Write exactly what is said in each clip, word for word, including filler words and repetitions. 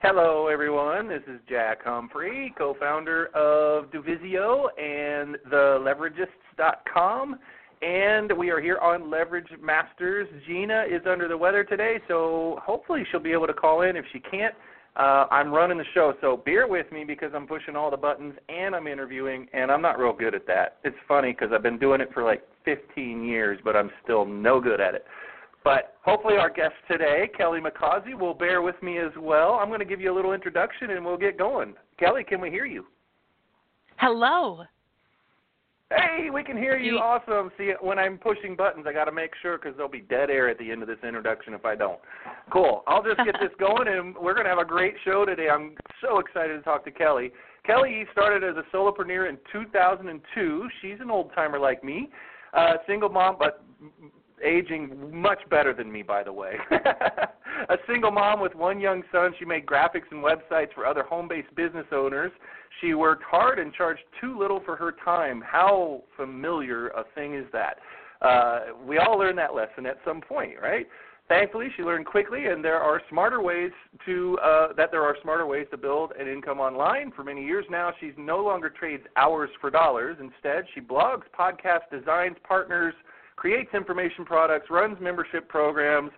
Hello, everyone. This is Jack Humphrey, co-founder of DuVizio and the leveragists dot com, and we are here on Leverage Masters. Gina is under the weather today, so hopefully she'll be able to call in. If she can't, uh, I'm running the show, so bear with me because I'm pushing all the buttons and I'm interviewing, and I'm not real good at that. It's funny because I've been doing it for like fifteen years, but I'm still no good at it. But hopefully our guest today, Kelly McCausey, will bear with me as well. I'm going to give you a little introduction, and we'll get going. Kelly, can we hear you? Hello. Hey, we can hear you. Awesome. See, when I'm pushing buttons, I got to make sure because there'll be dead air at the end of this introduction if I don't. Cool. I'll just get this going, and we're going to have a great show today. I'm so excited to talk to Kelly. Kelly started as a solopreneur in two thousand two. She's an old-timer like me, uh, single mom, but aging much better than me, by the way. A single mom with one young son, she made graphics and websites for other home-based business owners. She worked hard and charged too little for her time. How familiar a thing is that? Uh, we all learn that lesson at some point, right? Thankfully, she learned quickly, and there are smarter ways to uh, that there are smarter ways to build an income online. For many years now, she's no longer trades hours for dollars. Instead, she blogs, podcasts, designs, partners, creates information products, runs membership programs,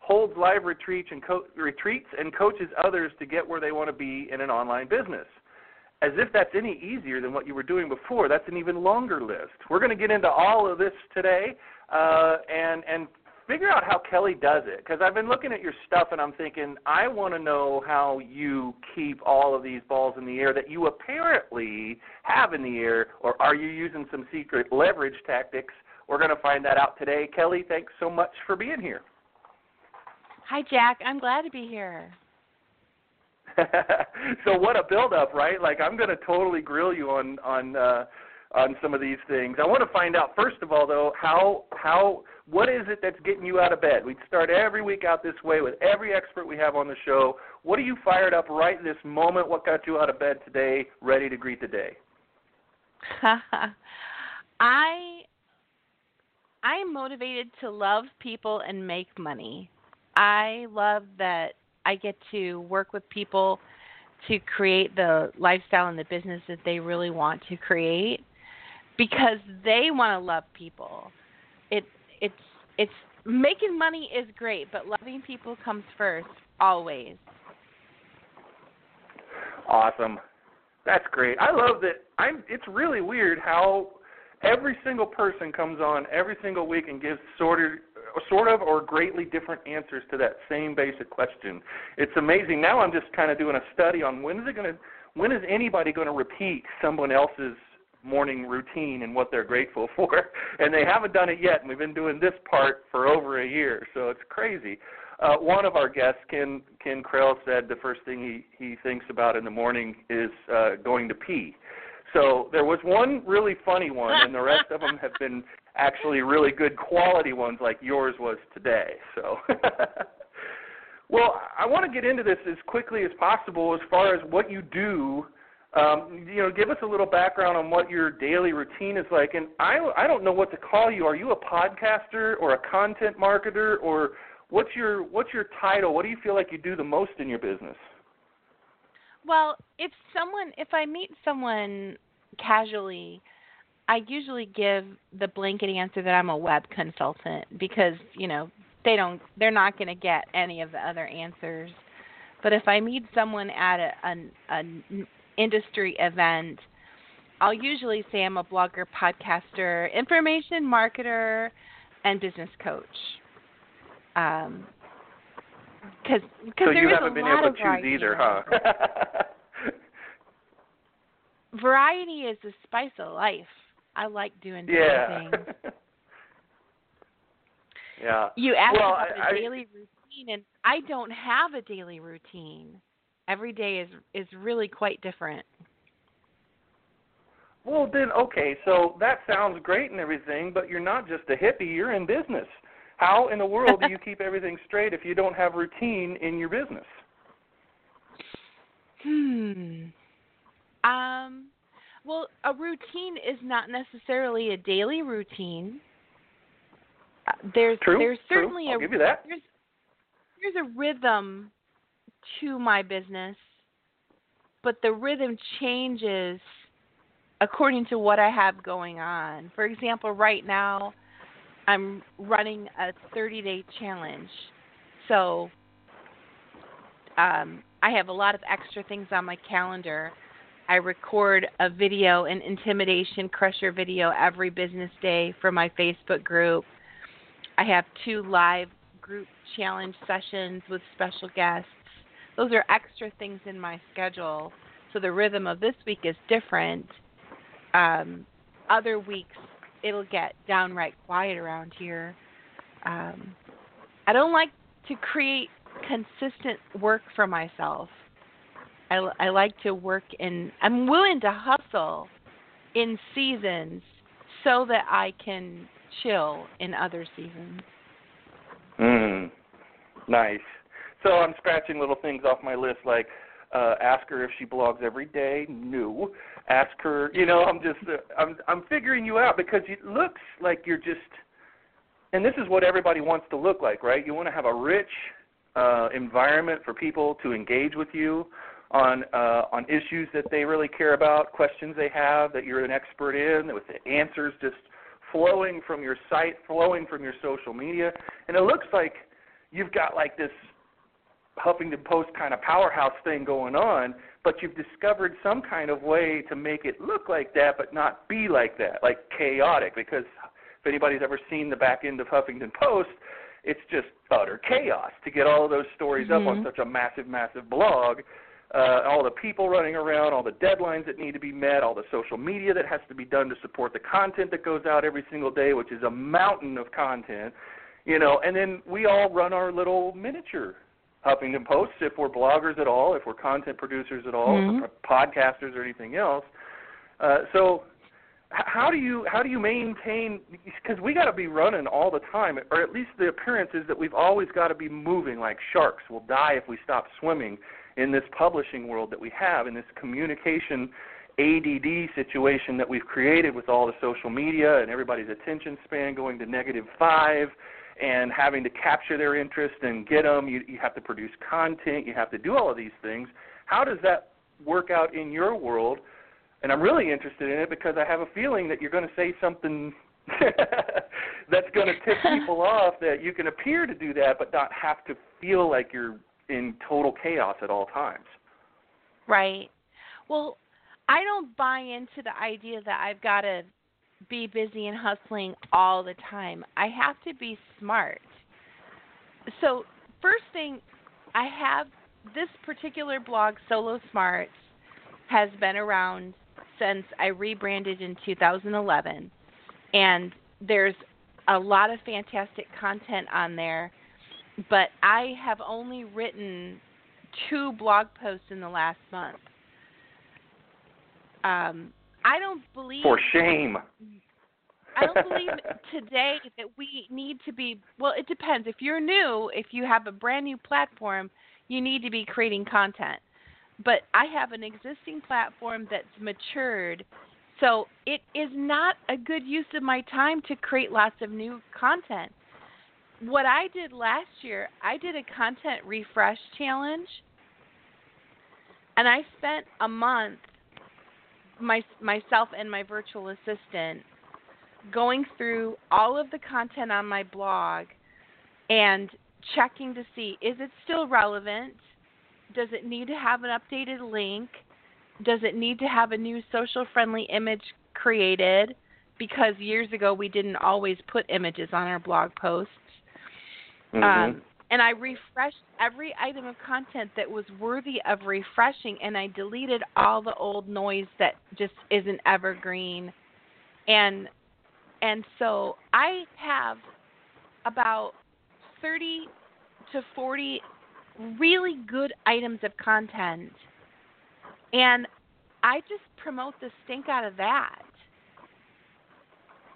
holds live retreats and, co- retreats and coaches others to get where they want to be in an online business. As if that's any easier than what you were doing before, that's an even longer list. We're going to get into all of this today uh, and, and figure out how Kelly does it, because I've been looking at your stuff and I'm thinking, I want to know how you keep all of these balls in the air that you apparently have in the air, or are you using some secret leverage tactics? We're going to find that out today. Kelly, thanks so much for being here. Hi, Jack. I'm glad to be here. So what a build-up, right? Like, I'm going to totally grill you on on uh, on some of these things. I want to find out, first of all, though, how how what is it that's getting you out of bed? We start every week out this way with every expert we have on the show. What are you fired up right this moment? What got you out of bed today, ready to greet the day? I... I am motivated to love people and make money. I love that I get to work with people to create the lifestyle and the business that they really want to create because they want to love people. It it's it's making money is great, but loving people comes first always. Awesome. That's great. I love that. I'm it's really weird how every single person comes on every single week and gives sort of, sort of or greatly different answers to that same basic question. It's amazing. Now I'm just kind of doing a study on when is it going to, when is anybody going to repeat someone else's morning routine and what they're grateful for? And they haven't done it yet, and we've been doing this part for over a year, so it's crazy. Uh, one of our guests, Ken, Ken Krell, said the first thing he, he thinks about in the morning is uh, going to pee. So there was one really funny one, and the rest of them have been actually really good quality ones like yours was today. So, well, I want to get into this as quickly as possible as far as what you do. Um, you know, give us a little background on what your daily routine is like. And I, I don't know what to call you. Are you a podcaster or a content marketer, or what's your what's your title? What do you feel like you do the most in your business? Well, if someone, if I meet someone casually, I usually give the blanket answer that I'm a web consultant because, you know, they don't, they're not going to get any of the other answers. But if I meet someone at an industry event, I'll usually say I'm a blogger, podcaster, information marketer, and business coach. Um, Cause, cause so there you is haven't a been able to choose either, huh? Variety is the spice of life. I like doing different yeah. things. Yeah. You asked well, about I, a daily I, routine, and I don't have a daily routine. Every day is is really quite different. Well, then, okay, so that sounds great and everything, but you're not just a hippie. You're in business. How in the world do you keep everything straight if you don't have routine in your business? Hmm. Um. Well, a routine is not necessarily a daily routine. There's true, there's certainly true. I'll a give you that. There's, there's a rhythm to my business, but the rhythm changes according to what I have going on. For example, right now I'm running a thirty-day challenge, so um, I have a lot of extra things on my calendar. I record a video, an Intimidation Crusher video, every business day for my Facebook group. I have two live group challenge sessions with special guests. Those are extra things in my schedule, so the rhythm of this week is different. Um, other weeks, it'll get downright quiet around here. Um, I don't like to create consistent work for myself. I, I like to work in, I'm willing to hustle in seasons so that I can chill in other seasons. Mm, nice. So I'm scratching little things off my list, like uh, ask her if she blogs every day. No. Ask her, you know, I'm just, uh, I'm, I'm figuring you out, because it looks like you're just, and this is what everybody wants to look like, right? You want to have a rich uh, environment for people to engage with you on uh, on issues that they really care about, questions they have that you're an expert in, with the answers just flowing from your site, flowing from your social media. And it looks like you've got like this Huffington Post kind of powerhouse thing going on, but you've discovered some kind of way to make it look like that but not be like that, like chaotic, because if anybody's ever seen the back end of Huffington Post, it's just utter chaos to get all of those stories mm-hmm. up on such a massive, massive blog. Uh, all the people running around, all the deadlines that need to be met, all the social media that has to be done to support the content that goes out every single day, which is a mountain of content, you know. And then we all run our little miniature Huffington Post, if we're bloggers at all, if we're content producers at all, mm-hmm. if we're podcasters or anything else. Uh, so how do you how do you maintain, because we got to be running all the time, or at least the appearance is that we've always got to be moving like sharks. We'll die if we stop swimming in this publishing world that we have, in this communication A D D situation that we've created with all the social media and everybody's attention span going to negative five and having to capture their interest and get them. You, you have to produce content. You have to do all of these things. How does that work out in your world? And I'm really interested in it because I have a feeling that you're going to say something that's going to tip people off, that you can appear to do that but not have to feel like you're in total chaos at all times. Right. Well, I don't buy into the idea that I've got to be busy and hustling all the time. I have to be smart. So first thing, I have this particular blog, Solo Smarts, has been around since I rebranded in two thousand eleven. And there's a lot of fantastic content on there, but I have only written two blog posts in the last month. Um, I don't believe... For shame. I don't believe today that we need to be... Well, it depends. If you're new, if you have a brand new platform, you need to be creating content. But I have an existing platform that's matured, so it is not a good use of my time to create lots of new content. What I did last year, I did a content refresh challenge, and I spent a month, my, myself and my virtual assistant, going through all of the content on my blog and checking to see, is it still relevant? Does it need to have an updated link? Does it need to have a new social-friendly image created? Because years ago we didn't always put images on our blog posts. Mm-hmm. Um, and I refreshed every item of content that was worthy of refreshing, and I deleted all the old noise that just isn't evergreen. And and so I have about thirty to forty really good items of content, and I just promote the stink out of that.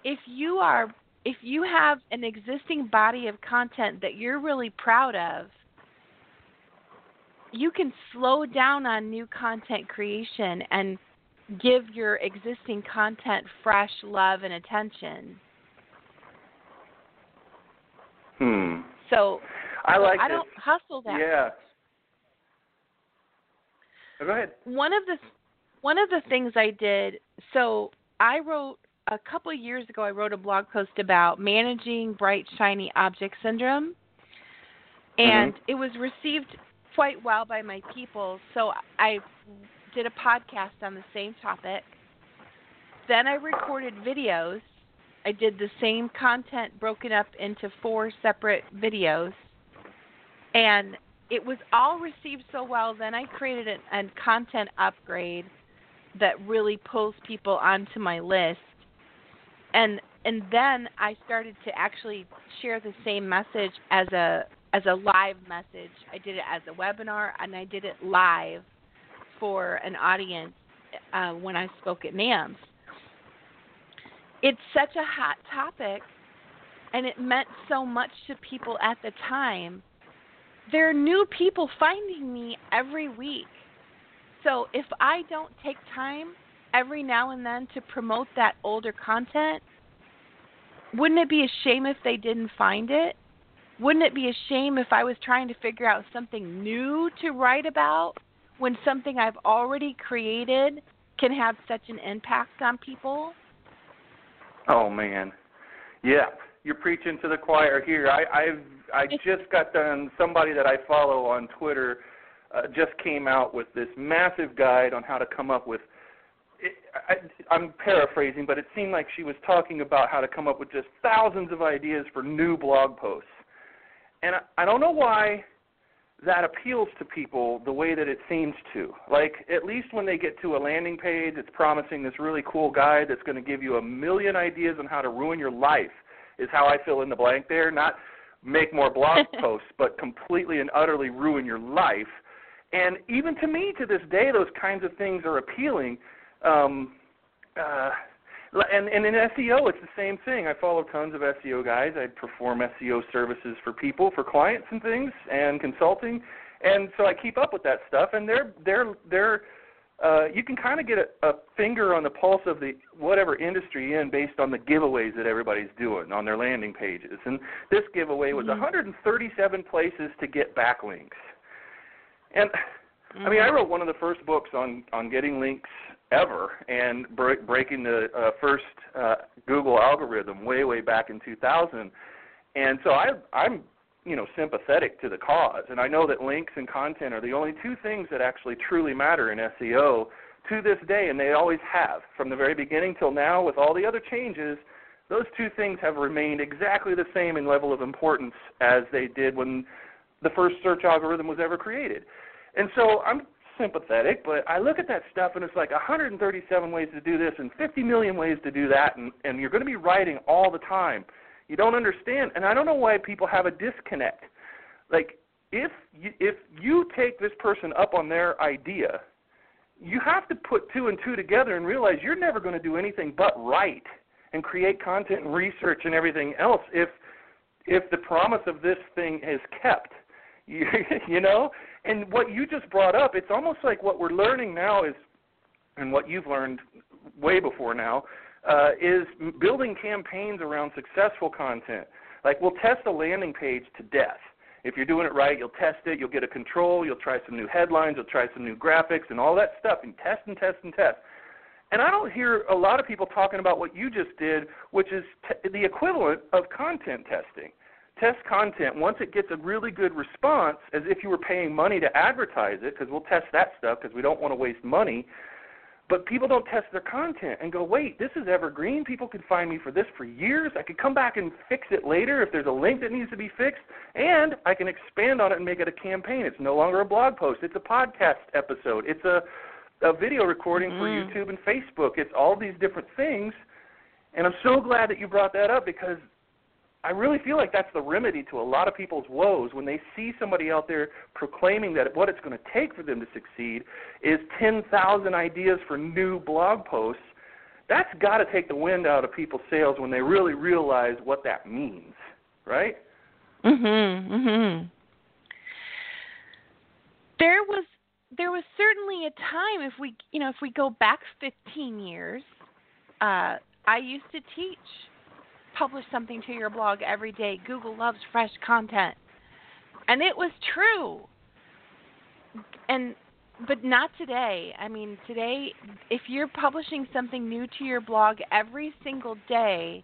If you are, if you have an existing body of content that you're really proud of, you can slow down on new content creation and give your existing content fresh love and attention. Hmm. So I like I don't it. hustle that. Yeah. Oh, go ahead. One of the one of the things I did, so I wrote a couple of years ago, I wrote a blog post about managing bright, shiny object syndrome, and mm-hmm. it was received quite well by my people. So I did a podcast on the same topic. Then I recorded videos. I did the same content broken up into four separate videos, and it was all received so well. Then I created a, a content upgrade that really pulls people onto my list. And and then I started to actually share the same message as a as a live message. I did it as a webinar, and I did it live for an audience uh, when I spoke at NAMS. It's such a hot topic, and it meant so much to people at the time. There are new people finding me every week. So if I don't take time every now and then to promote that older content, wouldn't it be a shame if they didn't find it? Wouldn't it be a shame if I was trying to figure out something new to write about when something I've already created can have such an impact on people? Oh, man. Yeah, you're preaching to the choir here. I I've, I just got done, somebody that I follow on Twitter uh, just came out with this massive guide on how to come up with, it, I, I'm paraphrasing, but it seemed like she was talking about how to come up with just thousands of ideas for new blog posts. And I, I don't know why that appeals to people the way that it seems to. Like, at least when they get to a landing page, it's promising this really cool guide that's going to give you a million ideas on how to ruin your life, is how I fill in the blank there, not make more blog posts, but completely and utterly ruin your life. And even to me, to this day, those kinds of things are appealing. Um, uh, and, and in S E O, it's the same thing. I follow tons of S E O guys. I perform S E O services for people, for clients and things, and consulting. And so I keep up with that stuff. And they're they're they're uh, you can kind of get a, a finger on the pulse of the whatever industry in based on the giveaways that everybody's doing on their landing pages. And this giveaway was mm-hmm. one hundred thirty-seven places to get backlinks. And mm-hmm. I mean, I wrote one of the first books on on getting links ever, and break, breaking the uh, first uh, Google algorithm way, way back in two thousand. And so I, I'm, you know, sympathetic to the cause. And I know that links and content are the only two things that actually truly matter in S E O to this day, and they always have. From the very beginning till now, with all the other changes, those two things have remained exactly the same in level of importance as they did when the first search algorithm was ever created. And so I'm sympathetic, but I look at that stuff and it's like one hundred thirty-seven ways to do this and fifty million ways to do that, and, and you're going to be writing all the time. You don't understand, and I don't know why people have a disconnect. Like, if you, if you take this person up on their idea, you have to put two and two together and realize you're never going to do anything but write and create content and research and everything else if if the promise of this thing is kept. You, you know, and what you just brought up, it's almost like what we're learning now is, and what you've learned way before now, uh, is building campaigns around successful content. Like, we'll test a landing page to death. If you're doing it right, you'll test it, you'll get a control, you'll try some new headlines, you'll try some new graphics and all that stuff, and test and test and test. And I don't hear a lot of people talking about what you just did, which is t- the equivalent of content testing. Test content, once it gets a really good response, as if you were paying money to advertise it, because we'll test that stuff because we don't want to waste money, but people don't test their content and go, wait, this is evergreen. People can find me for this for years. I could come back and fix it later if there's a link that needs to be fixed, and I can expand on it and make it a campaign. It's no longer a blog post. It's a podcast episode. It's a, a video recording mm. for YouTube and Facebook. It's all these different things, and I'm so glad that you brought that up, because I really feel like that's the remedy to a lot of people's woes when they see somebody out there proclaiming that what it's going to take for them to succeed is ten thousand ideas for new blog posts. That's got to take the wind out of people's sails when they really realize what that means, right? Mm-hmm, mm-hmm. There was there was certainly a time, if we you know if we go back fifteen years, uh, I used to teach publish something to your blog every day. Google loves fresh content, and it was true. And but not today. I mean, today, if you're publishing something new to your blog every single day,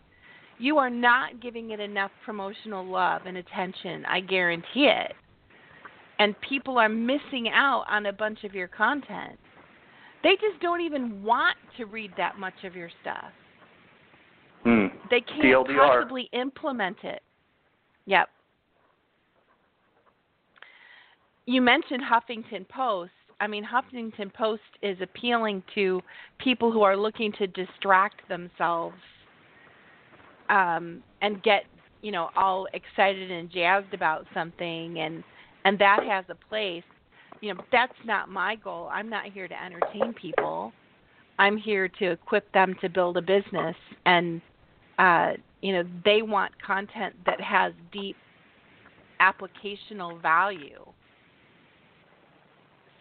you are not giving it enough promotional love and attention. I guarantee it. And people are missing out on a bunch of your content. They just don't even want to read that much of your stuff. Mm. They can't T L D R. Possibly implement it. Yep. You mentioned Huffington Post. I mean, Huffington Post is appealing to people who are looking to distract themselves um, and get, you know, all excited and jazzed about something, and And that has a place. You know, that's not my goal. I'm not here to entertain people. I'm here to equip them to build a business. And, uh, you know, they want content that has deep applicational value.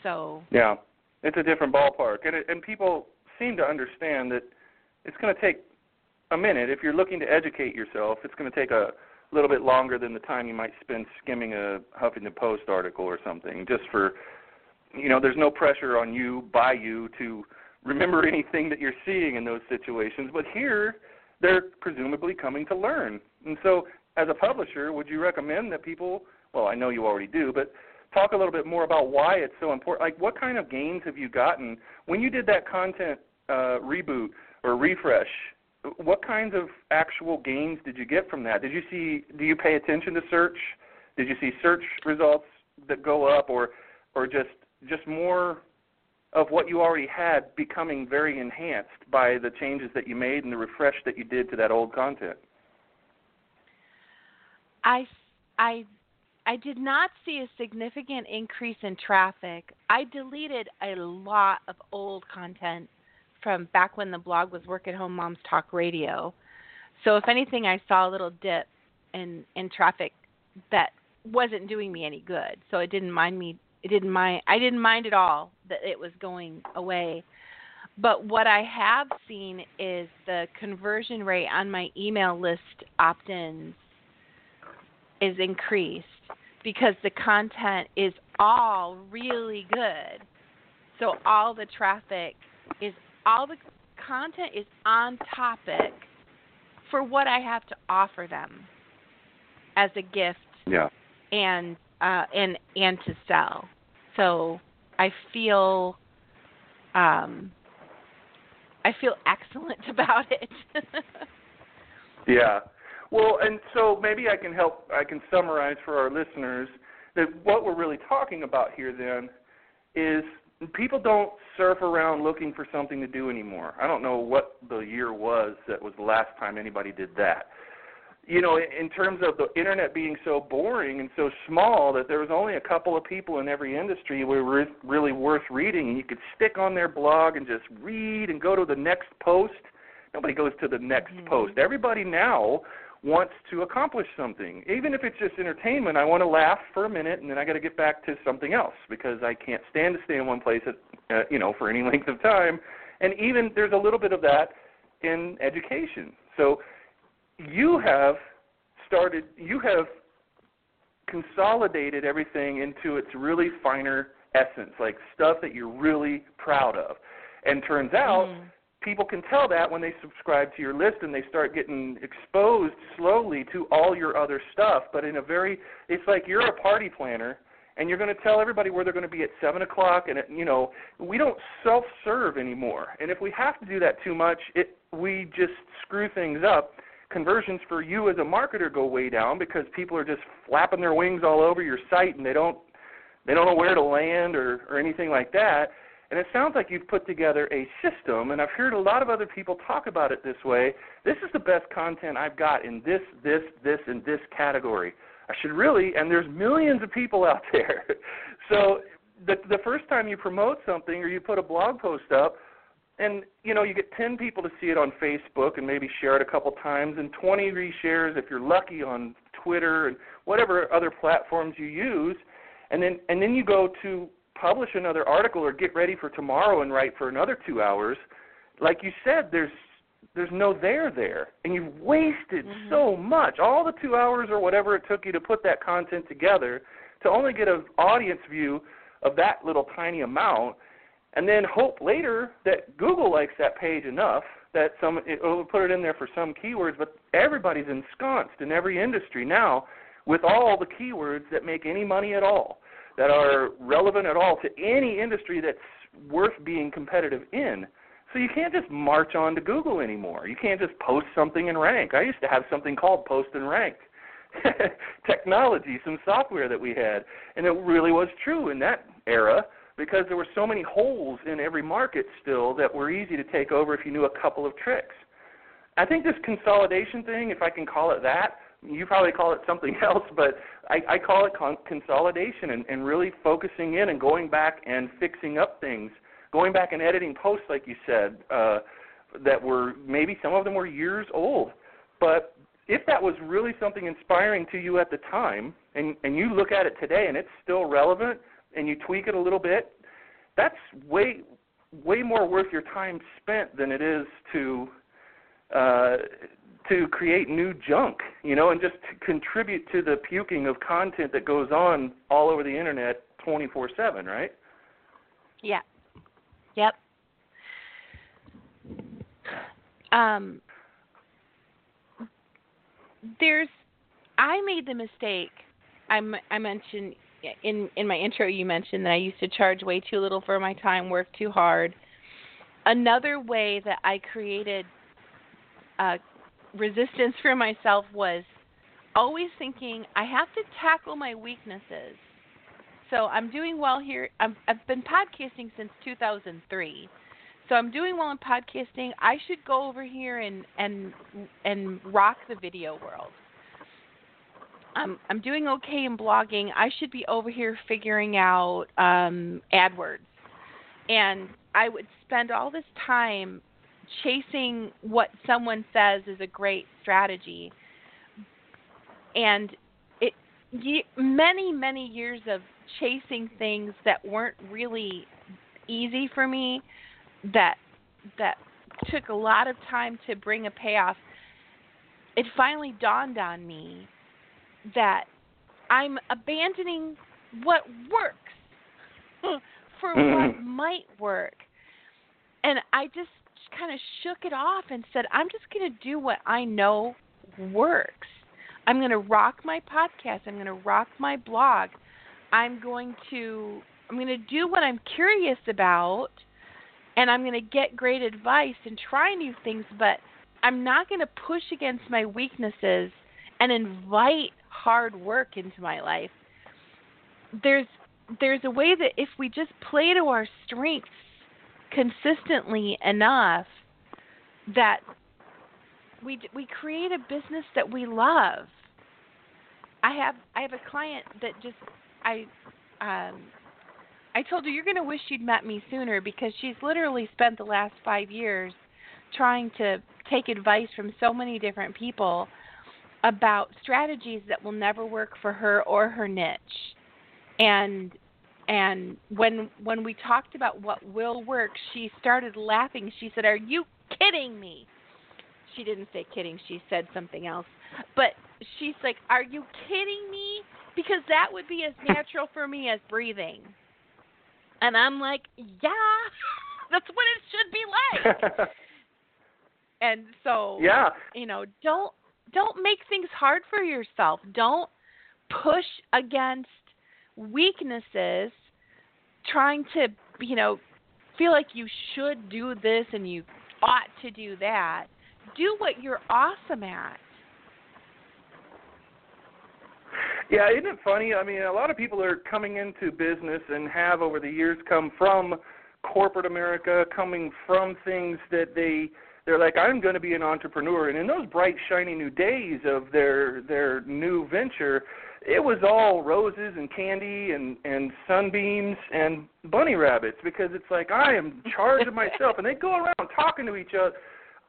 So. Yeah, it's a different ballpark. And, it, and people seem to understand that it's going to take a minute. If you're looking to educate yourself, it's going to take a a little bit longer than the time you might spend skimming a Huffington Post article or something, just for, you know, there's no pressure on you, by you, to remember anything that you're seeing in those situations. But here, they're presumably coming to learn. And so as a publisher, would you recommend that people, well, I know you already do, but talk a little bit more about why it's so important. Like, what kind of gains have you gotten? When you did that content uh, reboot or refresh, what kinds of actual gains did you get from that? Did you see, do you pay attention to search? Did you see search results that go up, or or just just more of what you already had becoming very enhanced by the changes that you made and the refresh that you did to that old content? I, I, I did not see a significant increase in traffic. I deleted a lot of old content from back when the blog was Work at Home Moms Talk Radio. So if anything, I saw a little dip in, in traffic that wasn't doing me any good. So it didn't mind me. It didn't mind. I didn't mind at all that it was going away. But what I have seen is the conversion rate on my email list opt-ins is increased because the content is all really good. So all the traffic is All the content is on topic for what I have to offer them as a gift, yeah, and uh, and and to sell. So I feel um, I feel excellent about it. Yeah. Well, and so maybe I can help. I can summarize for our listeners that what we're really talking about here then is, people don't surf around looking for something to do anymore. I don't know what the year was that was the last time anybody did that. You know, in terms of the internet being so boring and so small that there was only a couple of people in every industry who were really worth reading. You could stick on their blog and just read and go to the next post. Nobody goes to the next mm-hmm. post. Everybody now wants to accomplish something. Even if it's just entertainment, I want to laugh for a minute, and then I got to get back to something else because I can't stand to stay in one place, at, uh, you know, for any length of time. And even there's a little bit of that in education. So you have started, you have consolidated everything into its really finer essence, like stuff that you're really proud of. And turns out, mm. people can tell that when they subscribe to your list and they start getting exposed slowly to all your other stuff, but in a very, it's like you're a party planner and you're going to tell everybody where they're going to be at seven o'clock, and, it, you know, we don't self-serve anymore. And if we have to do that too much, it we just screw things up. Conversions for you as a marketer go way down because people are just flapping their wings all over your site and they don't, they don't know where to land or, or anything like that. And it sounds like you've put together a system, and I've heard a lot of other people talk about it this way. This is the best content I've got in this, this, this, and this category. I should really, and there's millions of people out there. So the, the first time you promote something or you put a blog post up, and, you know, you get ten people to see it on Facebook and maybe share it a couple times, and twenty reshares if you're lucky on Twitter and whatever other platforms you use, and then and then you go to publish another article or get ready for tomorrow and write for another two hours. Like you said, there's there's no there there, and you've wasted mm-hmm. so much, all the two hours or whatever it took you to put that content together, to only get an audience view of that little tiny amount, and then hope later that Google likes that page enough that some it will put it in there for some keywords, but everybody's ensconced in every industry now with all the keywords that make any money at all, that are relevant at all to any industry that's worth being competitive in. So you can't just march on to Google anymore. You can't just post something and rank. I used to have something called Post and Rank technology, some software that we had, and it really was true in that era because there were so many holes in every market still that were easy to take over if you knew a couple of tricks. I think this consolidation thing, if I can call it that, you probably call it something else, but I, I call it con- consolidation and, and really focusing in and going back and fixing up things, going back and editing posts, like you said, uh, that were maybe some of them were years old. But if that was really something inspiring to you at the time and, and you look at it today and it's still relevant and you tweak it a little bit, that's way, way more worth your time spent than it is to uh, – to create new junk, you know, and just to contribute to the puking of content that goes on all over the internet twenty-four seven, right? Yeah. Yep. Um, there's, I made the mistake. I'm, I mentioned in, in my intro, you mentioned that I used to charge way too little for my time, work too hard. Another way that I created, uh, resistance for myself was always thinking I have to tackle my weaknesses. So I'm doing well here. I'm, I've been podcasting since two thousand three. So I'm doing well in podcasting. I should go over here and, and, and rock the video world. I'm, I'm doing okay in blogging. I should be over here figuring out um, AdWords. And I would spend all this time chasing what someone says is a great strategy, and it many many years of chasing things that weren't really easy for me, that that took a lot of time to bring a payoff. It finally dawned on me that I'm abandoning what works for what might work, and I just kind of shook it off and said, I'm just going to do what I know works. I'm going to rock my podcast. I'm going to rock my blog. I'm going to, I'm going to do what I'm curious about, and I'm going to get great advice and try new things, but I'm not going to push against my weaknesses and invite hard work into my life. There's, there's a way that if we just play to our strengths consistently enough, that we we create a business that we love. I have I have a client that just I um, I told her, you're going to wish you'd met me sooner, because she's literally spent the last five years trying to take advice from so many different people about strategies that will never work for her or her niche. And And when when we talked about what will work, she started laughing. She said, are you kidding me? She didn't say kidding. She said something else. But she's like, are you kidding me? Because that would be as natural for me as breathing. And I'm like, yeah, that's what it should be like. And so, yeah. you know, don't don't make things hard for yourself. Don't push against weaknesses, trying to, you know, feel like you should do this and you ought to do that. Do what you're awesome at. Yeah, isn't it funny? I mean, a lot of people are coming into business and have over the years come from corporate America, coming from things that they they're like, I'm going to be an entrepreneur. And in those bright, shiny new days of their their new venture, it was all roses and candy and, and sunbeams and bunny rabbits, because it's like, I am in charge of myself. And they go around talking to each other.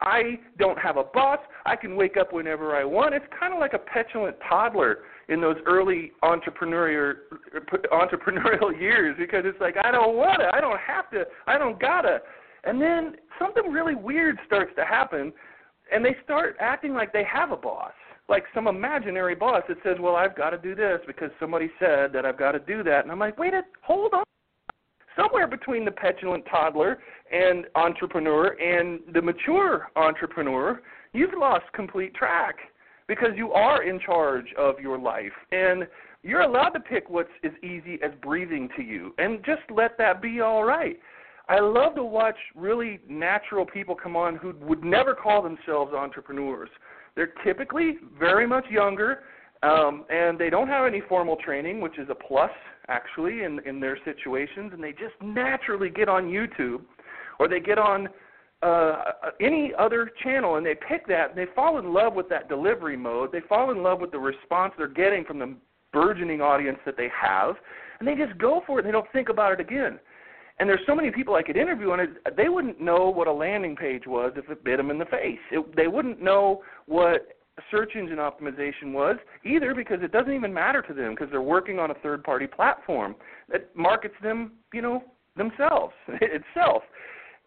I don't have a boss. I can wake up whenever I want. It's kind of like a petulant toddler in those early entrepreneurial entrepreneurial years, because it's like, I don't want to. I don't have to. I don't got to. And then something really weird starts to happen, and they start acting like they have a boss, like some imaginary boss that says, well, I've got to do this because somebody said that I've got to do that. And I'm like, wait a hold on. Somewhere between the petulant toddler and entrepreneur and the mature entrepreneur, you've lost complete track, because you are in charge of your life, and you're allowed to pick what's as easy as breathing to you, and just let that be all right. I love to watch really natural people come on who would never call themselves entrepreneurs. They're typically very much younger, um, and they don't have any formal training, which is a plus, actually, in, in their situations, and they just naturally get on YouTube, or they get on uh, any other channel, and they pick that, and they fall in love with that delivery mode. They fall in love with the response they're getting from the burgeoning audience that they have, and they just go for it, and they don't think about it again. And there's so many people I could interview, and it, they wouldn't know what a landing page was if it bit them in the face. It, they wouldn't know what search engine optimization was either, because it doesn't even matter to them, because they're working on a third-party platform that markets them, you know, themselves, itself.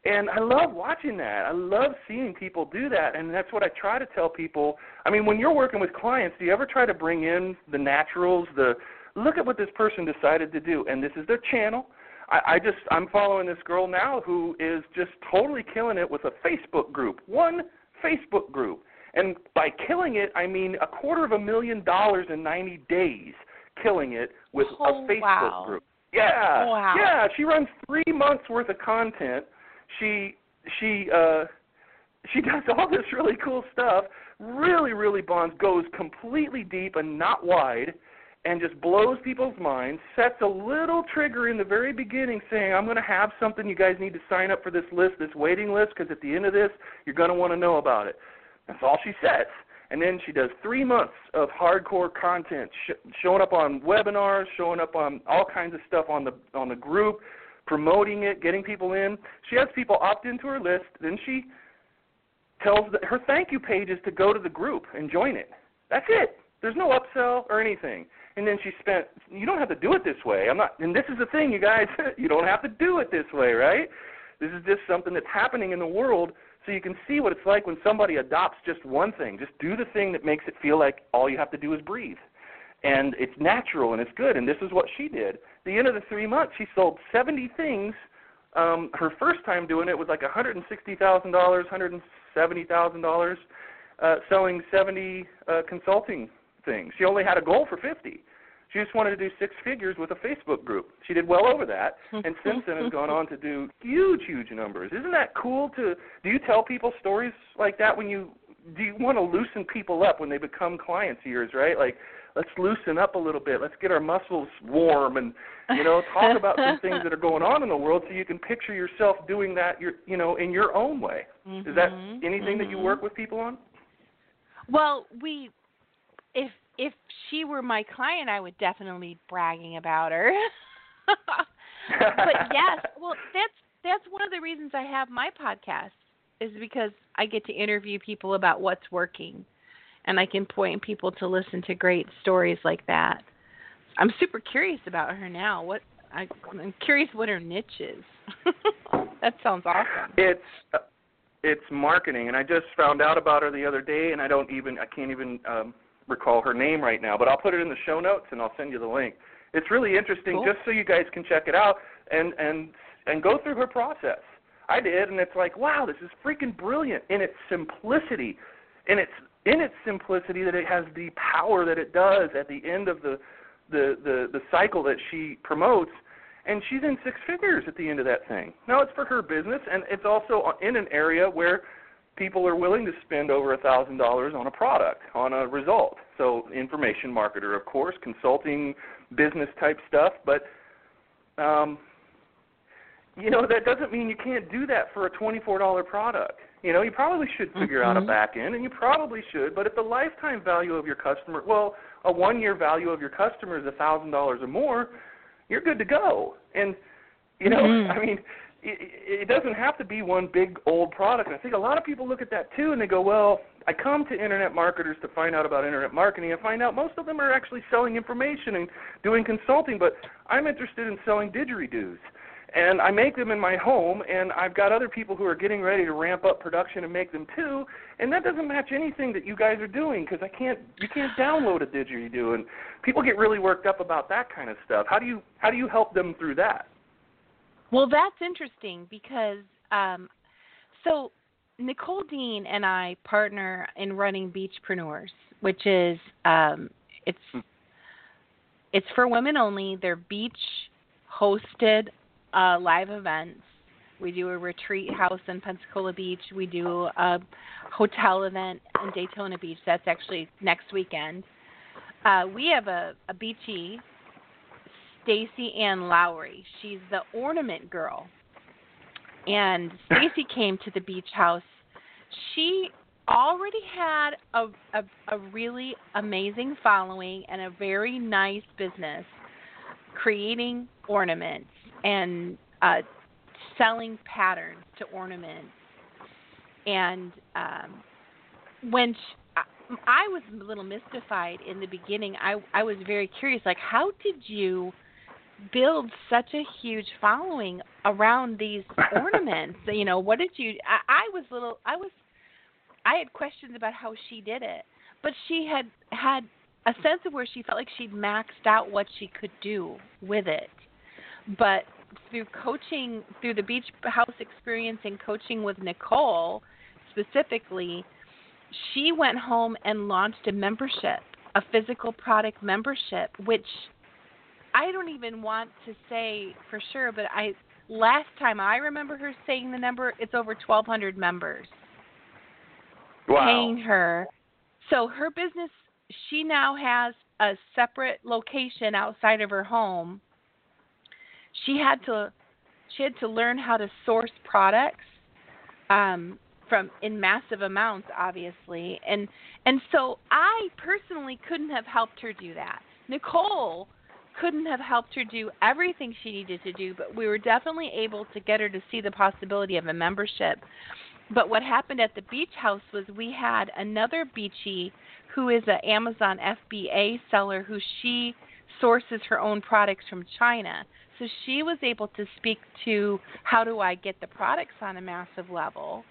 And I love watching that. I love seeing people do that, and that's what I try to tell people. I mean, when you're working with clients, do you ever try to bring in the naturals, the look at what this person decided to do, and this is their channel? I just, I'm following this girl now who is just totally killing it with a Facebook group, one Facebook group. And by killing it, I mean a quarter of a million dollars in ninety days, killing it with oh, a Facebook wow. group. Yeah. Wow. Yeah. She runs three months worth of content. She, she, uh, she does all this really cool stuff, really, really bonds, goes completely deep and not wide, and just blows people's minds, sets a little trigger in the very beginning saying, I'm going to have something. You guys need to sign up for this list, this waiting list, because at the end of this, you're going to want to know about it. That's all she says. And then she does three months of hardcore content, sh- showing up on webinars, showing up on all kinds of stuff on the on the group, promoting it, getting people in. She has people opt into her list. Then she tells the, her thank you pages to go to the group and join it. That's it. There's no upsell or anything. And then she spent, you don't have to do it this way. I'm not, and this is the thing, you guys, you don't have to do it this way, right? This is just something that's happening in the world, so you can see what it's like when somebody adopts just one thing. Just do the thing that makes it feel like all you have to do is breathe. And it's natural and it's good, and this is what she did. At the end of the three months, she sold seventy things. Um, her first time doing it was like one hundred sixty thousand dollars, one hundred seventy thousand dollars, uh, selling seventy uh, consulting things. She only had a goal for fifty. She just wanted to do six figures with a Facebook group. She did well over that, and since then has gone on to do huge, huge numbers. Isn't that cool? To do you tell people stories like that when you do you want to loosen people up when they become clients of yours, right? Like, let's loosen up a little bit. Let's get our muscles warm, and you know, talk about some things that are going on in the world, so you can picture yourself doing that, your, you know, in your own way. Mm-hmm. Is that anything mm-hmm. that you work with people on? Well, we. If if she were my client, I would definitely be bragging about her. But yes, well, that's that's one of the reasons I have my podcast, is because I get to interview people about what's working, and I can point people to listen to great stories like that. I'm super curious about her now. What I, I'm curious what her niche is. That sounds awesome. It's. Uh... It's marketing, and I just found out about her the other day, and I don't even, I can't even um, recall her name right now, but I'll put it in the show notes, and I'll send you the link. It's really interesting, cool. Just so you guys can check it out and, and and go through her process. I did, and it's like, wow, this is freaking brilliant in its simplicity, and it's in its simplicity that it has the power that it does at the end of the the, the, the cycle that she promotes. And she's in six figures at the end of that thing. Now, it's for her business, and it's also in an area where people are willing to spend over one thousand dollars on a product, on a result. So information marketer, of course, consulting, business-type stuff. But um, you know, that doesn't mean you can't do that for a twenty-four dollar product. You know, you probably should figure mm-hmm. out a back end, and you probably should, but if the lifetime value of your customer, well, a one-year value of your customer is one thousand dollars or more, you're good to go. And, you know, mm-hmm. I mean, it, it doesn't have to be one big old product. And I think a lot of people look at that, too, and they go, well, I come to Internet marketers to find out about Internet marketing. I find out most of them are actually selling information and doing consulting, but I'm interested in selling didgeridoos. And I make them in my home, and I've got other people who are getting ready to ramp up production and make them too, and that doesn't match anything that you guys are doing because I can't, you can't download a didgeridoo, and people get really worked up about that kind of stuff. How do you how do you help them through that? Well, that's interesting because um, so Nicole Dean and I partner in running Beachpreneurs, which is um, it's it's for women only. They're beach hosted. Uh, live events. We do a retreat house in Pensacola Beach. We do a hotel event in Daytona Beach. That's actually next weekend. Uh, we have a, a beachie, Stacy Ann Lowry. She's the ornament girl. And Stacy came to the beach house. She already had a, a, a really amazing following and a very nice business creating ornaments and uh, selling patterns to ornaments. And um, when she, I was a little mystified in the beginning, I, I was very curious, like, how did you build such a huge following around these ornaments? You know, what did you, I, I was little, I was, I had questions about how she did it, but she had had a sense of where she felt like she'd maxed out what she could do with it. But through coaching, through the beach house experience and coaching with Nicole specifically, she went home and launched a membership, a physical product membership, which I don't even want to say for sure, but I last time I remember her saying the number, it's over twelve hundred members. Wow. Paying her. So her business, she now has a separate location outside of her home. She had to, she had to learn how to source products um, from in massive amounts, obviously, and and so I personally couldn't have helped her do that. Nicole couldn't have helped her do everything she needed to do, but we were definitely able to get her to see the possibility of a membership. But what happened at the beach house was we had another beachie who is an Amazon F B A seller who she sources her own products from China. So she was able to speak to how do I get the products on a massive level.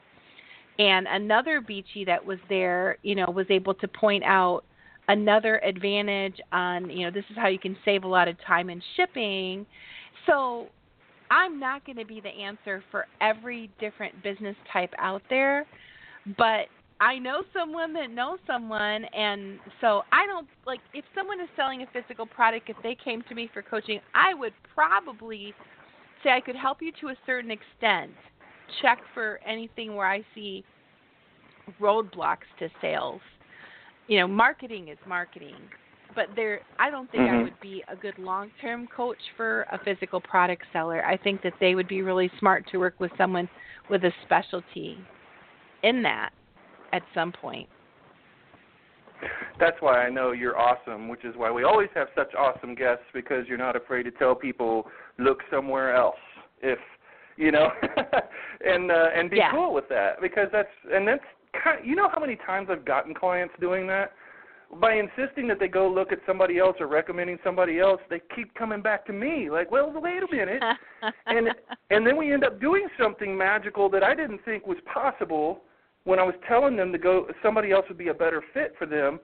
And another beachie that was there, you know, was able to point out another advantage on, you know, this is how you can save a lot of time in shipping. So I'm not going to be the answer for every different business type out there, but I know someone that knows someone, and so I don't, like, if someone is selling a physical product, if they came to me for coaching, I would probably say I could help you to a certain extent. Check for anything where I see roadblocks to sales. You know, marketing is marketing, but there, I don't think mm-hmm. I would be a good long-term coach for a physical product seller. I think that they would be really smart to work with someone with a specialty in that. At some point. That's why I know you're awesome, which is why we always have such awesome guests, because you're not afraid to tell people, look somewhere else, if you know, and uh, and be yeah. cool with that, because that's and that's kind of, you know how many times I've gotten clients doing that by insisting that they go look at somebody else or recommending somebody else. They keep coming back to me like, well, wait a minute, and and then we end up doing something magical that I didn't think was possible. When I was telling them to go, somebody else would be a better fit for them.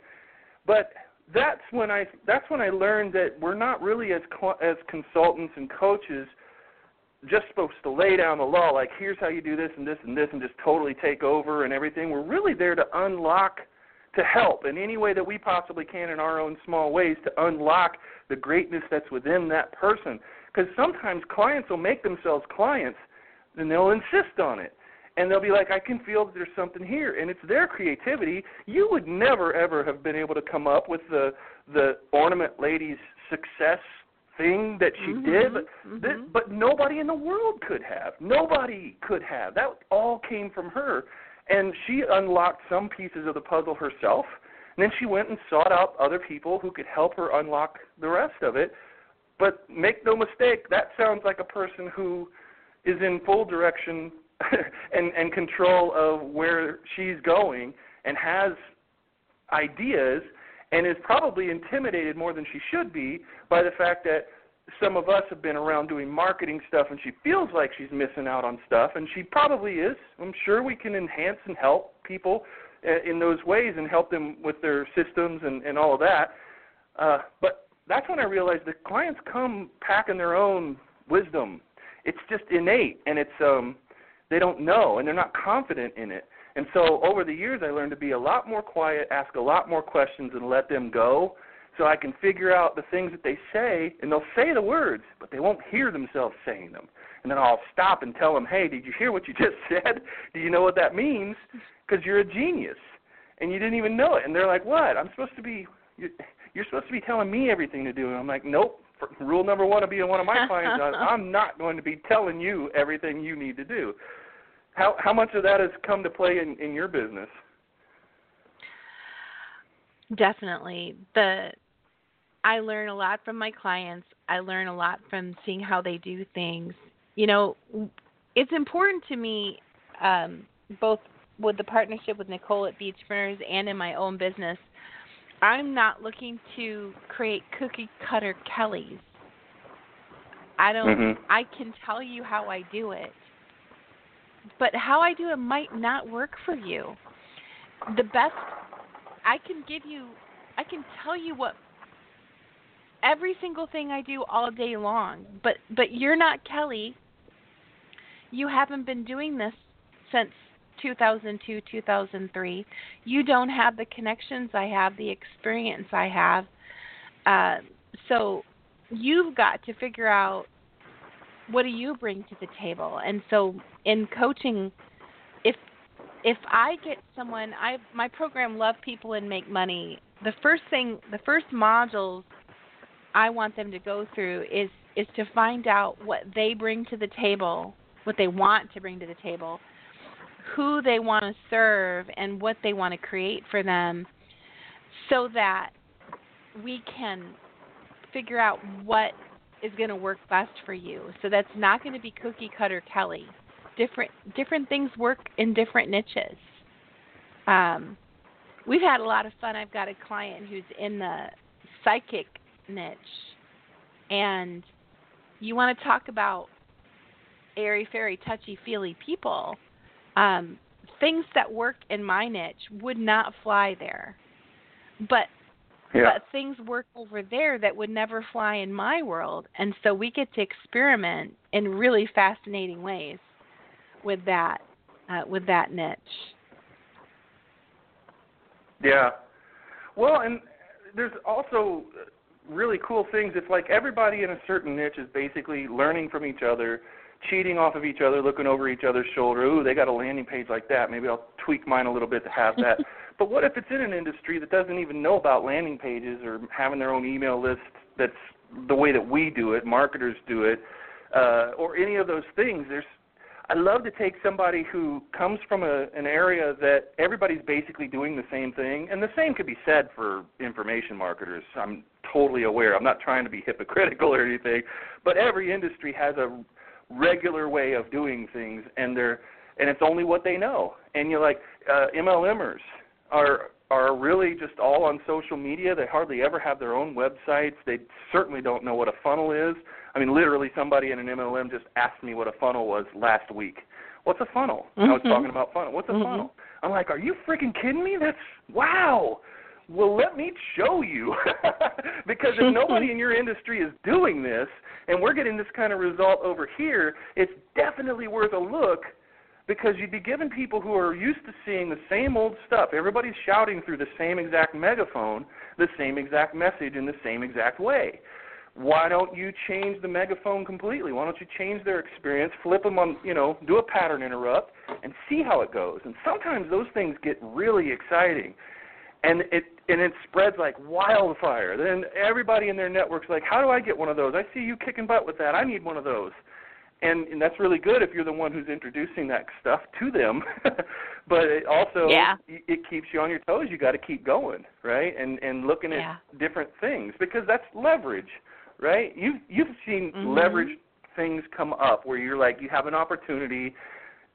But that's when I that's when I learned that we're not really as as consultants and coaches just supposed to lay down the law, like here's how you do this and this and this and just totally take over and everything. We're really there to unlock, to help in any way that we possibly can in our own small ways to unlock the greatness that's within that person. Because sometimes clients will make themselves clients and they'll insist on it. And they'll be like, I can feel that there's something here. And it's their creativity. You would never, ever have been able to come up with the the ornament lady's success thing that she mm-hmm, did, but mm-hmm. this, but nobody in the world could have. Nobody could have. That all came from her, and she unlocked some pieces of the puzzle herself, and then she went and sought out other people who could help her unlock the rest of it. But make no mistake, that sounds like a person who is in full direction and, and control of where she's going and has ideas and is probably intimidated more than she should be by the fact that some of us have been around doing marketing stuff, and she feels like she's missing out on stuff, and she probably is. I'm sure we can enhance and help people in those ways and help them with their systems and, and all of that. Uh, but that's when I realized the clients come packing their own wisdom. It's just innate, and it's um, they don't know, and they're not confident in it. And so over the years, I learned to be a lot more quiet, ask a lot more questions, and let them go so I can figure out the things that they say, and they'll say the words, but they won't hear themselves saying them. And then I'll stop and tell them, hey, did you hear what you just said? Do you know what that means? Because you're a genius, and you didn't even know it. And they're like, what? I'm supposed to be – you're supposed to be telling me everything to do. And I'm like, nope. Rule number one of being one of my clients, I'm not going to be telling you everything you need to do. How how much of that has come to play in, in your business? Definitely. The I learn a lot from my clients. I learn a lot from seeing how they do things. You know, it's important to me, um, both with the partnership with Nicole at Beachpreneurs and in my own business, I'm not looking to create cookie-cutter Kellys. I don't. Mm-hmm. I can tell you how I do it. But how I do it might not work for you. The best I can give you, I can tell you what every single thing I do all day long. But but you're not Kelly. You haven't been doing this since two thousand two, two thousand three. You don't have the connections I have, the experience I have. Uh, so you've got to figure out, what do you bring to the table? And so in coaching, if if I get someone, I my program Love People and Make Money, the first thing, the first modules I want them to go through is, is to find out what they bring to the table, what they want to bring to the table, who they want to serve, and what they want to create for them so that we can figure out what is going to work best for you. So that's not going to be cookie cutter Kelly. Different different things work in different niches. Um, we've had a lot of fun. I've got a client who's in the psychic niche, and you want to talk about airy-fairy, touchy-feely people. Um, things that work in my niche would not fly there. But Yeah. But things work over there that would never fly in my world. And so we get to experiment in really fascinating ways with that, uh, with that niche. Yeah. Well, and there's also really cool things. It's like everybody in a certain niche is basically learning from each other, cheating off of each other, looking over each other's shoulder. Ooh, they got a landing page like that. Maybe I'll tweak mine a little bit to have that. But what if it's in an industry that doesn't even know about landing pages or having their own email list? That's the way that we do it, marketers do it, uh, or any of those things. There's, I love to take somebody who comes from a, an area that everybody's basically doing the same thing, and the same could be said for information marketers. I'm totally aware. I'm not trying to be hypocritical or anything, but every industry has a regular way of doing things, and they're, and it's only what they know. And you're like, uh, M L Mers. are are really just all on social media. They hardly ever have their own websites. They certainly don't know what a funnel is. I mean, literally somebody in an M L M just asked me what a funnel was last week. What's a funnel? Mm-hmm. I was talking about funnel. What's a mm-hmm. funnel? I'm like, are you freaking kidding me? That's, wow. Well, let me show you. Because if nobody in your industry is doing this and we're getting this kind of result over here, it's definitely worth a look. Because you'd be giving people who are used to seeing the same old stuff, everybody's shouting through the same exact megaphone, the same exact message in the same exact way. Why don't you change the megaphone completely? Why don't you change their experience, flip them on, you know, do a pattern interrupt, and see how it goes? And sometimes those things get really exciting. And it and it spreads like wildfire. Then everybody in their network's like, how do I get one of those? I see you kicking butt with that. I need one of those. And, and that's really good if you're the one who's introducing that stuff to them. But it also yeah. it, it keeps you on your toes. You got to keep going, right? And and looking at yeah. different things, because that's leverage, right? You you've seen mm-hmm. leverage things come up where you're like, you have an opportunity.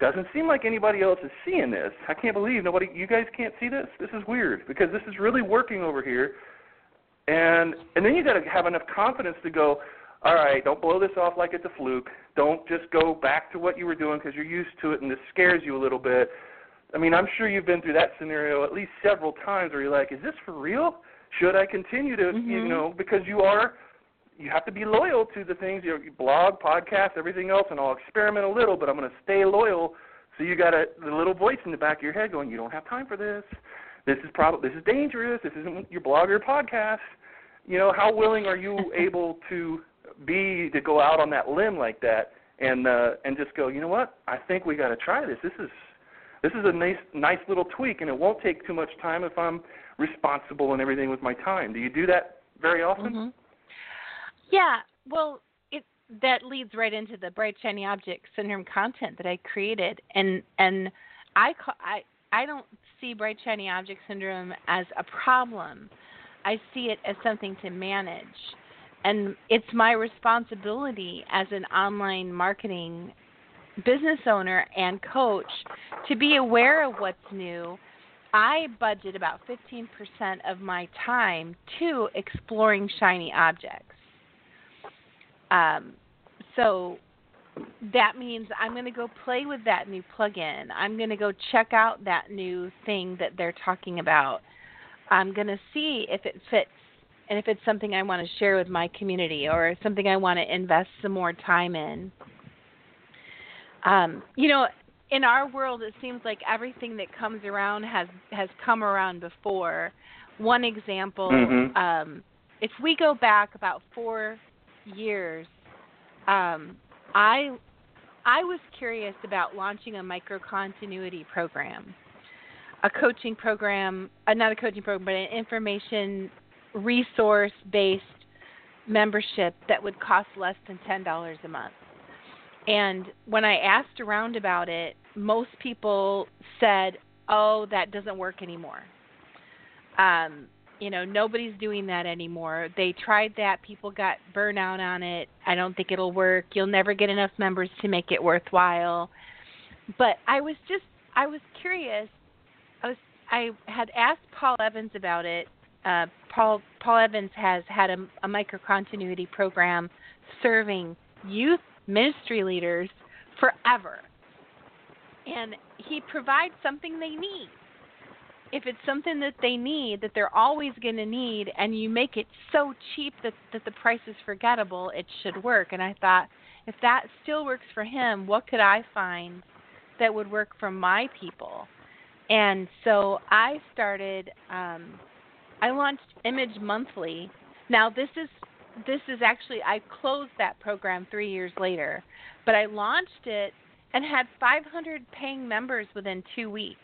Doesn't seem like anybody else is seeing this. I can't believe nobody. You guys can't see this. This is weird because this is really working over here. And and then you got to have enough confidence to go, all right, don't blow this off like it's a fluke. Don't just go back to what you were doing because you're used to it and this scares you a little bit. I mean, I'm sure you've been through that scenario at least several times where you're like, is this for real? Should I continue to, mm-hmm. you know, because you are, you have to be loyal to the things, you know, you blog, podcast, everything else, and I'll experiment a little, but I'm going to stay loyal. So you got a the little voice in the back of your head going, you don't have time for this. This is probably, this is dangerous. This isn't your blog or podcast. You know, how willing are you able to be to go out on that limb like that and uh, and just go, you know what, I think we got to try this. This is this is a nice nice little tweak, and it won't take too much time if I'm responsible and everything with my time. Do you do that very often? Mm-hmm. Yeah, well, it that leads right into the bright shiny object syndrome content that I created, and and I call, I I don't see bright shiny object syndrome as a problem. I see it as something to manage. And it's my responsibility as an online marketing business owner and coach to be aware of what's new. I budget about fifteen percent of my time to exploring shiny objects. Um, so that means I'm going to go play with that new plugin. I'm going to go check out that new thing that they're talking about. I'm going to see if it fits. And if it's something I want to share with my community or something I want to invest some more time in. Um, you know, in our world, it seems like everything that comes around has, has come around before. One example, mm-hmm. um, if we go back about four years, um, I, I was curious about launching a microcontinuity program, a coaching program, uh, not a coaching program, but an information resource-based membership that would cost less than ten dollars a month. And when I asked around about it, most people said, oh, that doesn't work anymore. Um, you know, nobody's doing that anymore. They tried that. People got burnout on it. I don't think it'll work. You'll never get enough members to make it worthwhile. But I was just, I was curious. I was, I had asked Paul Evans about it. Uh, Paul Paul Evans has had a, a microcontinuity program serving youth ministry leaders forever. And he provides something they need. If it's something that they need, that they're always going to need, and you make it so cheap that, that the price is forgettable, it should work. And I thought, if that still works for him, what could I find that would work for my people? And so I started... Um, I launched Image Monthly. Now this is this is actually I closed that program three years later, but I launched it and had five hundred paying members within two weeks.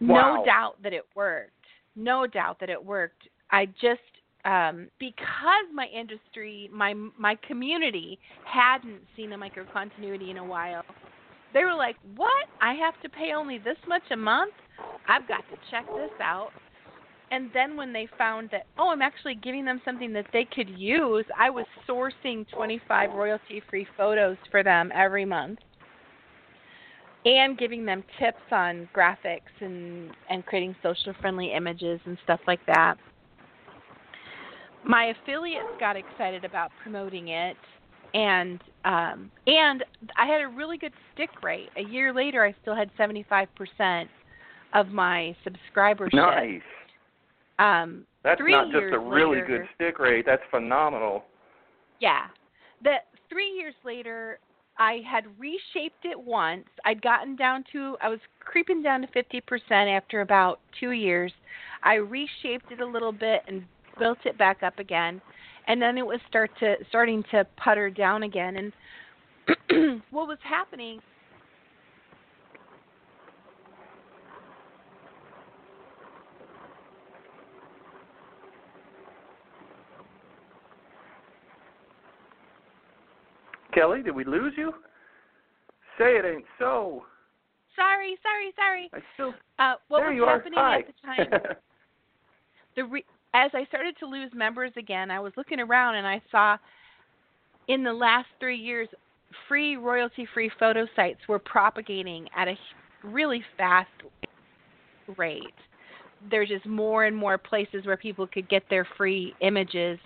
Wow. No doubt that it worked. No doubt that it worked. I just um, because my industry, my my community hadn't seen a microcontinuity in a while. They were like, "What? I have to pay only this much a month? I've got to check this out." And then when they found that, oh, I'm actually giving them something that they could use, I was sourcing twenty-five royalty-free photos for them every month and giving them tips on graphics and, and creating social-friendly images and stuff like that. My affiliates got excited about promoting it, and um, and I had a really good stick rate. A year later, I still had seventy-five percent of my subscribership. Nice. Um, that's not just a really good stick rate. That's phenomenal. Yeah. That three years later, I had reshaped it once. I'd gotten down to, I was creeping down to fifty percent after about two years. I reshaped it a little bit and built it back up again. And then it was start to starting to putter down again. And what was happening... Kelly, did we lose you? Say it ain't so. Sorry, sorry, sorry. I still, uh, what was happening at the time? the re- as I started to lose members again, I was looking around and I saw in the last three years, free royalty-free photo sites were propagating at a really fast rate. There's just more and more places where people could get their free images,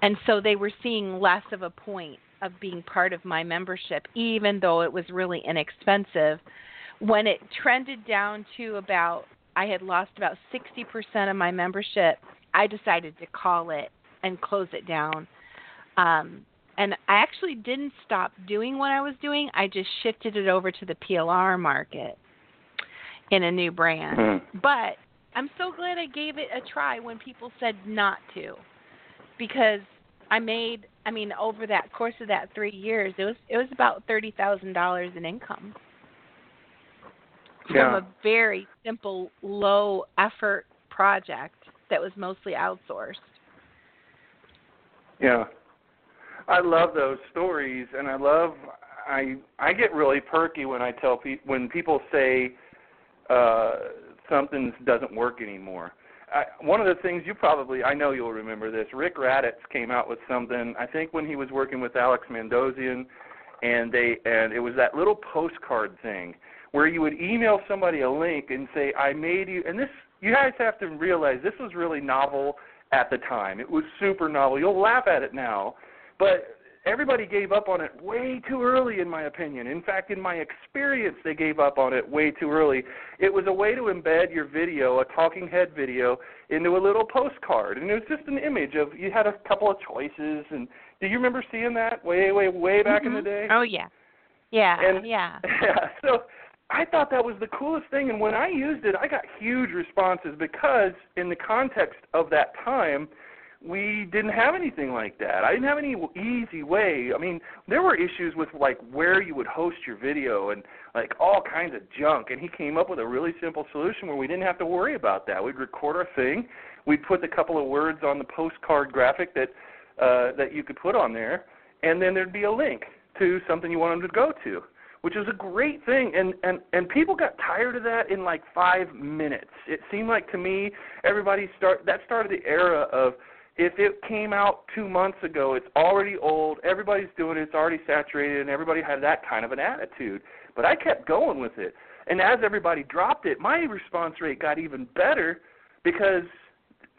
and so they were seeing less of a point of being part of my membership, even though it was really inexpensive. When it trended down to about, I had lost about sixty percent of my membership, I decided to call it and close it down. Um, and I actually didn't stop doing what I was doing. I just shifted it over to the P L R market in a new brand. Mm-hmm. But I'm so glad I gave it a try when people said not to, because I made, I mean, over that course of that three years, it was it was about thirty thousand dollars in income. Yeah. From a very simple, low-effort project that was mostly outsourced. Yeah. I love those stories, and I love I I get really perky when I tell pe- when people say uh, something doesn't work anymore. I, one of the things you probably, I know you'll remember this, Rick Raddatz came out with something, I think when he was working with Alex Mandozian, and they and it was that little postcard thing where you would email somebody a link and say, I made you, and this, you guys have to realize this was really novel at the time. It was super novel. You'll laugh at it now, but everybody gave up on it way too early, in my opinion. In fact, in my experience, they gave up on it way too early. It was a way to embed your video, a talking head video, into a little postcard. And it was just an image of, you had a couple of choices. And do you remember seeing that way, way, way back mm-hmm. in the day? Oh, yeah. Yeah, and, yeah. Yeah. So I thought that was the coolest thing. And when I used it, I got huge responses because in the context of that time, we didn't have anything like that. I didn't have any easy way. I mean, there were issues with, like, where you would host your video and, like, all kinds of junk. And he came up with a really simple solution where we didn't have to worry about that. We'd record our thing. We'd put a couple of words on the postcard graphic that uh, that you could put on there, and then there'd be a link to something you wanted them to go to, which is a great thing, and, and, and people got tired of that in, like, five minutes. It seemed like, to me, everybody start that started the era of, if it came out two months ago, it's already old, everybody's doing it, it's already saturated, and everybody had that kind of an attitude. But I kept going with it. And as everybody dropped it, my response rate got even better because,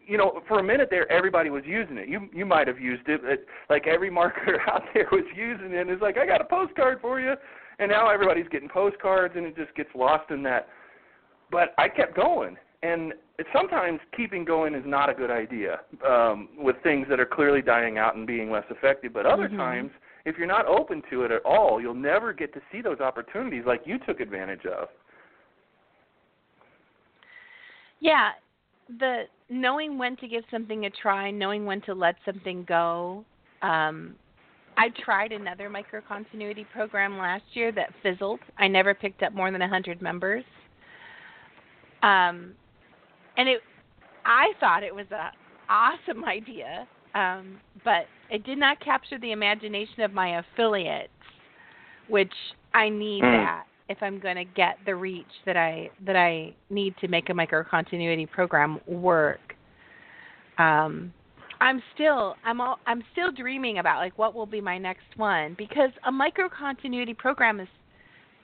you know, for a minute there, everybody was using it. You you might have used it. But, like, every marketer out there was using it, and it's like, I got a postcard for you. And now everybody's getting postcards, and it just gets lost in that. But I kept going. And sometimes keeping going is not a good idea um, with things that are clearly dying out and being less effective. But other mm-hmm. times, if you're not open to it at all, you'll never get to see those opportunities like you took advantage of. Yeah, the knowing when to give something a try, knowing when to let something go. Um, I tried another microcontinuity program last year that fizzled. I never picked up more than one hundred members. Um, and it, I thought it was an awesome idea, um, but it did not capture the imagination of my affiliates, which I need mm. that if I'm going to get the reach that I that I need to make a microcontinuity program work. Um, I'm still I'm all, I'm still dreaming about, like, what will be my next one, because a microcontinuity program is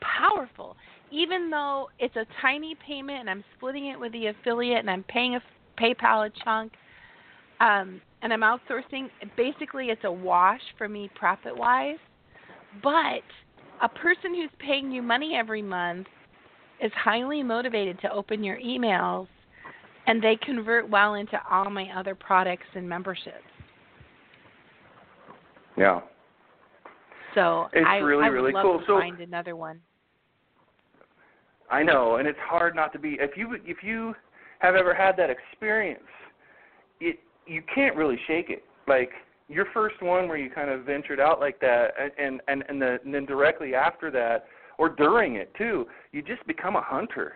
powerful. Even though it's a tiny payment and I'm splitting it with the affiliate and I'm paying a PayPal a chunk um, and I'm outsourcing, basically it's a wash for me profit-wise. But a person who's paying you money every month is highly motivated to open your emails, and they convert well into all my other products and memberships. Yeah. So it's I, really, I would really love cool. to so- find another one. I know, and it's hard not to be. If you if you have ever had that experience, it you can't really shake it. Like your first one where you kind of ventured out like that, and and and, the, and then directly after that, or during it too, you just become a hunter.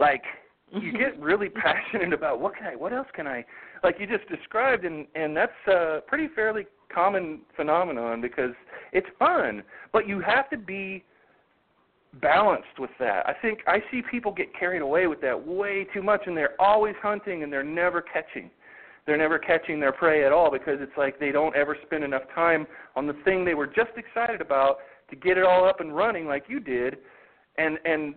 Like you get really passionate about what can I, what else can I, like you just described, and, and that's a pretty fairly common phenomenon because it's fun, but you have to be balanced with that. I think I see people get carried away with that way too much, and they're always hunting and they're never catching. They're never catching their prey at all because it's like they don't ever spend enough time on the thing they were just excited about to get it all up and running like you did, and and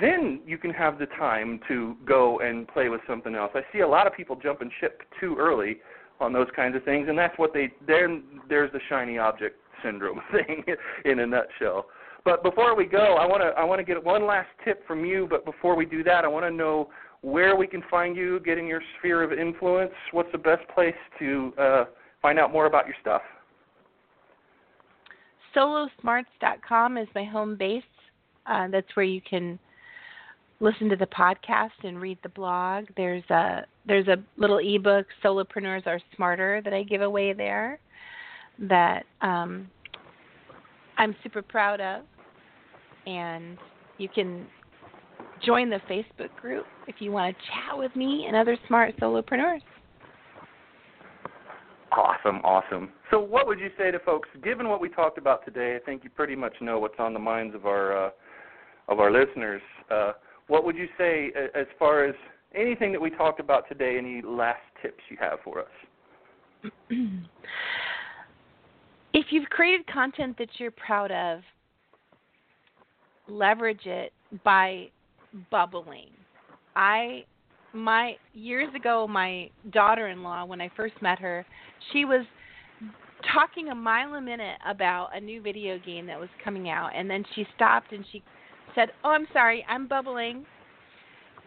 then you can have the time to go and play with something else. I see a lot of people jumping ship too early on those kinds of things, and that's what they then there's the shiny object syndrome thing in a nutshell. But before we go, I want to I want to get one last tip from you, but before we do that, I want to know where we can find you, get in your sphere of influence. What's the best place to uh, find out more about your stuff? Solosmarts dot com is my home base. Uh, that's where you can listen to the podcast and read the blog. There's a there's a little ebook, Solopreneurs Are Smarter, that I give away there that um, I'm super proud of. And you can join the Facebook group if you want to chat with me and other smart solopreneurs. Awesome, awesome. So what would you say to folks, given what we talked about today? I think you pretty much know what's on the minds of our uh, of our listeners. Uh, what would you say as far as anything that we talked about today, any last tips you have for us? If you've created content that you're proud of, leverage it by bubbling. I my years ago, my daughter-in-law, when I first met her, she was talking a mile a minute about a new video game that was coming out, and then she stopped and she said, "Oh, I'm sorry, I'm bubbling."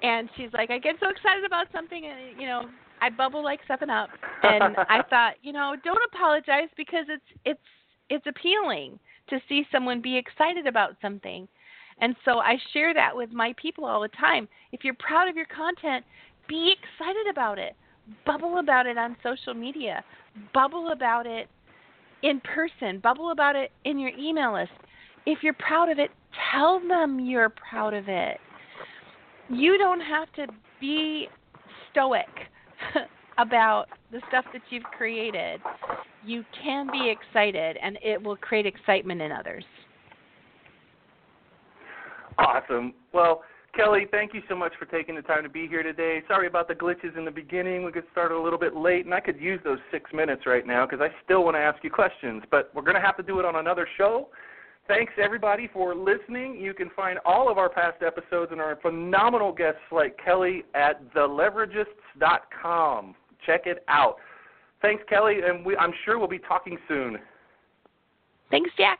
And she's like, "I get so excited about something, and you know, I bubble like something up." And I thought, you know, don't apologize because it's it's it's appealing to see someone be excited about something. And so I share that with my people all the time. If you're proud of your content, be excited about it. Bubble about it on social media. Bubble about it in person. Bubble about it in your email list. If you're proud of it, tell them you're proud of it. You don't have to be stoic about the stuff that you've created. You can be excited, and it will create excitement in others. Awesome. Well, Kelly, thank you so much for taking the time to be here today. Sorry about the glitches in the beginning. We got started a little bit late, and I could use those six minutes right now because I still want to ask you questions, but we're going to have to do it on another show. Thanks, everybody, for listening. You can find all of our past episodes and our phenomenal guests like Kelly at the leveragists dot com. Check it out. Thanks, Kelly, and we, I'm sure we'll be talking soon. Thanks, Jack.